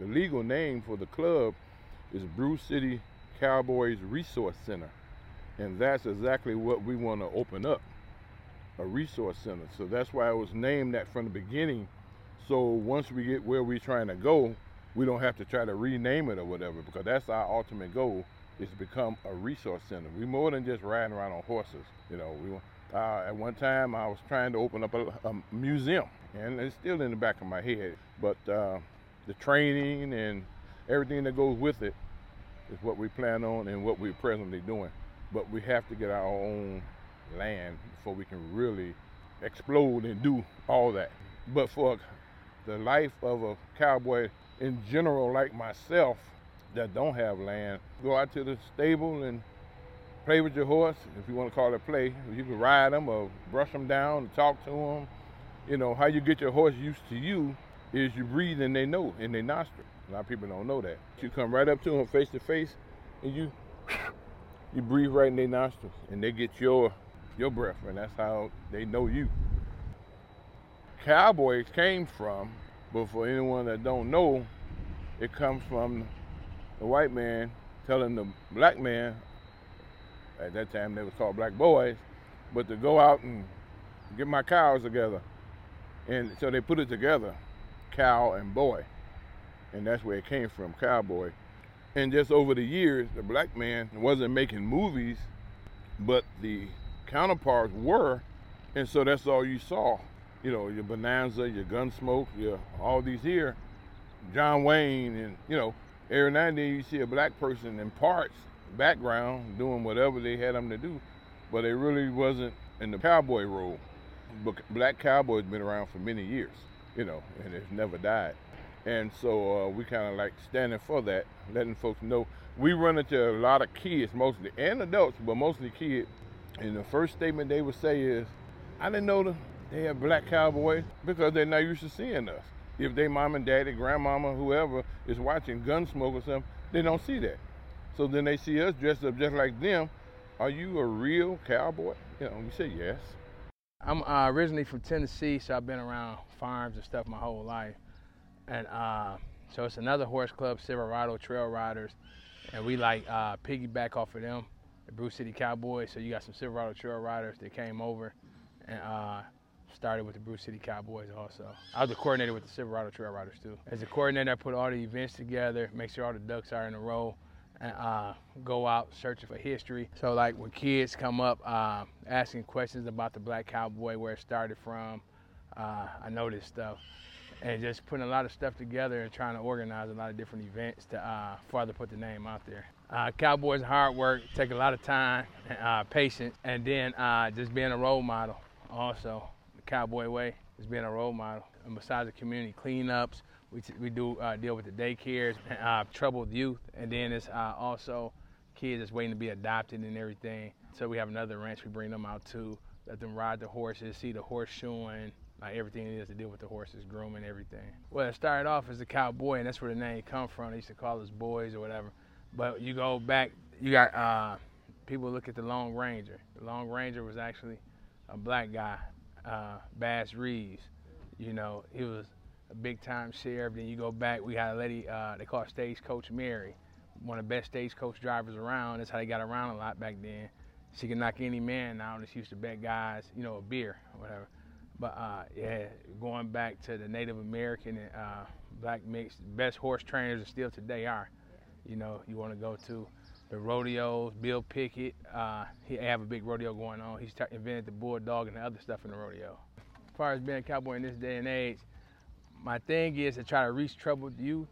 The legal name for the club is Brew City Cowboys Resource Center, and that's exactly what we want to open up, a resource center. So that's why I was named that from the beginning, so once we get where we're trying to go, we don't have to try to rename it or whatever, because that's our ultimate goal, is to become a resource center. We're more than just riding around on horses. You know, at one time I was trying to open up a museum, and it's still in the back of my head, but the training and everything that goes with it is what we plan on and what we're presently doing. But we have to get our own land before we can really explode and do all that. But for the life of a cowboy in general, like myself, that don't have land, go out to the stable and play with your horse, if you want to call it play. You can ride them or brush them down and talk to them. You know, how you get your horse used to you is you breathe and they know in their nostrils. A lot of people don't know that. You come right up to them face to face and you breathe right in their nostrils and they get your breath, and that's how they know you. Cowboys came from, but for anyone that don't know, it comes from the white man telling the black man, at that time they was called black boys, but to go out and get my cows together. And so they put it together, cow and boy. And that's where it came from, cowboy. And just over the years, the black man wasn't making movies, but the counterparts were, and so that's all you saw. You know, your Bonanza, your Gunsmoke, your all these here, John Wayne, and you know, every now and then you see a black person in parts, background, doing whatever they had them to do, but they really wasn't in the cowboy role. But black cowboys been around for many years, you know, and it's never died. And so we kind of like standing for that, letting folks know. We run into a lot of kids mostly, and adults, but mostly kids. And the first statement they would say is, I didn't know they had black cowboys, because they're not used to seeing us. If they mom and daddy, grandmama, whoever is watching Gunsmoke or something, they don't see that. So then they see us dressed up just like them. Are you a real cowboy? You know, we say yes. I'm originally from Tennessee, so I've been around farms and stuff my whole life. And so it's another horse club, Silverado Trail Riders, and we like piggyback off of them, the Brew City Cowboys. So you got some Silverado Trail Riders that came over and started with the Brew City Cowboys also. I was the coordinator with the Silverado Trail Riders too. As a coordinator, I put all the events together, make sure all the ducks are in a row, and go out searching for history. So like when kids come up asking questions about the black cowboy, where it started from, I know this stuff. And just putting a lot of stuff together and trying to organize a lot of different events to further put the name out there. Cowboys, hard work, take a lot of time, patience, and then just being a role model also. The cowboy way is being a role model. And besides the community cleanups, we do deal with the daycares, troubled youth, and then it's also kids that's waiting to be adopted and everything. So we have another ranch we bring them out to, let them ride the horses, see the horseshoeing, like everything it is to deal with the horses, grooming, everything. Well, it started off as a cowboy, and that's where the name come from. They used to call us boys or whatever. But you go back, you got people look at the Lone Ranger. The Lone Ranger was actually a black guy, Bass Reeves. You know, he was a big-time sheriff. Then you go back, we had a lady, they call her Stagecoach Mary, one of the best stagecoach drivers around. That's how they got around a lot back then. She could knock any man out, and she used to bet guys, you know, a beer or whatever. But yeah, going back to the Native American and black mix, best horse trainers still today are. You know, you want to go to the rodeos, Bill Pickett, he have a big rodeo going on. He's invented the bulldog and the other stuff in the rodeo. As far as being a cowboy in this day and age, my thing is to try to reach troubled youth.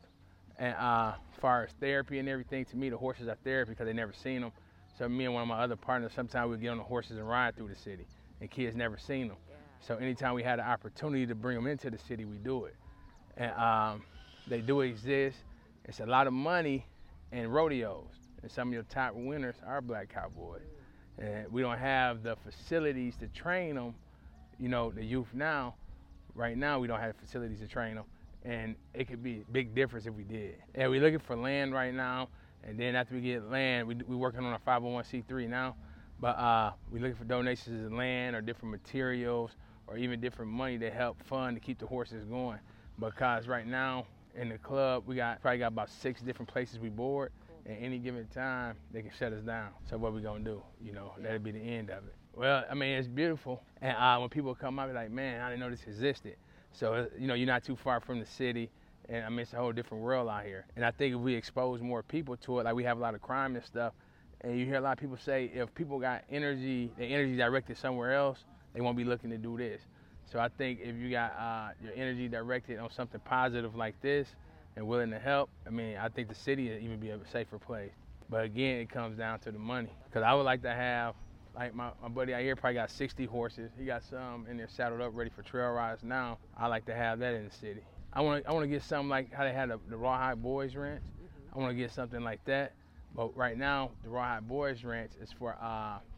And as far as therapy and everything, to me the horses are therapy because they never seen them. So me and one of my other partners, sometimes we'd get on the horses and ride through the city, and kids never seen them. So anytime we had an opportunity to bring them into the city, we do it. And they do exist. It's a lot of money in rodeos. And some of your top winners are black cowboys. And we don't have the facilities to train them. You know, the youth now, right now, we don't have facilities to train them. And it could be a big difference if we did. And we're looking for land right now. And then after we get land, we're working on a 501c3 now. But we're looking for donations of land or different materials, or even different money to help fund to keep the horses going. Because right now, in the club, we probably got about 6 different places we board. At any given time, they can shut us down. So what we gonna do? You know, that'll be the end of it. Well, I mean, it's beautiful. And when people come out, be like, man, I didn't know this existed. So, you know, you're not too far from the city. And I mean, it's a whole different world out here. And I think if we expose more people to it, like we have a lot of crime and stuff, and you hear a lot of people say, if people got energy, their energy directed somewhere else, they won't be looking to do this. So I think if you got your energy directed on something positive like this and willing to help, I mean, I think the city would even be a safer place. But again, it comes down to the money. Because I would like to have, like my buddy out here probably got 60 horses. He got some in there saddled up, ready for trail rides now. I like to have that in the city. I want to get something like how they had the Rawhide Boys Ranch. I want to get something like that. But right now, the Rawhide Boys Ranch is for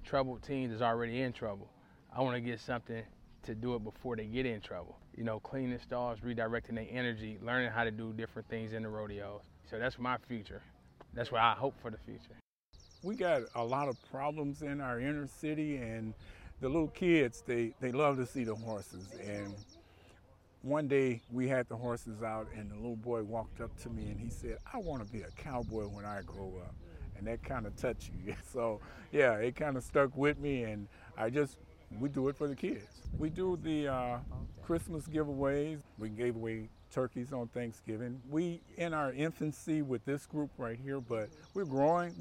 troubled teens that's already in trouble. I want to get something to do it before they get in trouble. You know, cleaning stalls, redirecting their energy, learning how to do different things in the rodeos. So that's my future. That's what I hope for the future. We got a lot of problems in our inner city, and the little kids, they love to see the horses. And one day we had the horses out, and the little boy walked up to me and he said, I want to be a cowboy when I grow up. And that kind of touched you. So yeah, it kind of stuck with me, and we do it for the kids. We do the Christmas giveaways. We gave away turkeys on Thanksgiving. We in our infancy with this group right here, but we're growing.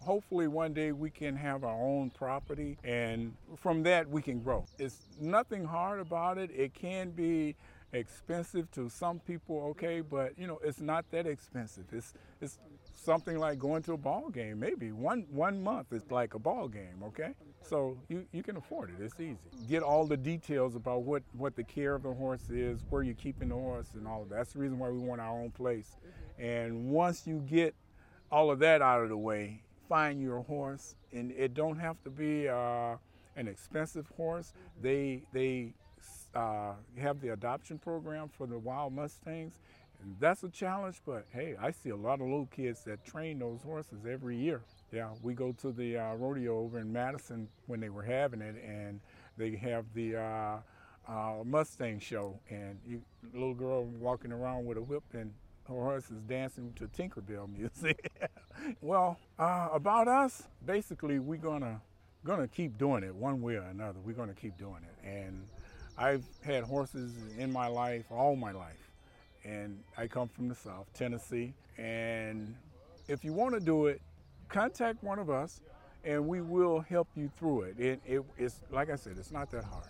Hopefully one day we can have our own property, and from that we can grow. It's nothing hard about it. It can be expensive to some people, okay, but you know, it's not that expensive. It's something like going to a ball game, maybe. One month is like a ball game, okay? So you can afford it, it's easy. Get all the details about what the care of the horse is, where you're keeping the horse and all of that. That's the reason why we want our own place. And once you get all of that out of the way, find your horse, and it don't have to be an expensive horse. They have the adoption program for the wild Mustangs. And that's a challenge, but hey, I see a lot of little kids that train those horses every year. Yeah, we go to the rodeo over in Madison when they were having it, and they have the Mustang show, and a little girl walking around with a whip and her horse is dancing to Tinkerbell music. Well, about us, basically we're gonna keep doing it one way or another. We're gonna keep doing it. And I've had horses in my life, all my life. And I come from the South, Tennessee. And if you want to do it, contact one of us and we will help you through it. It's like I said, it's not that hard.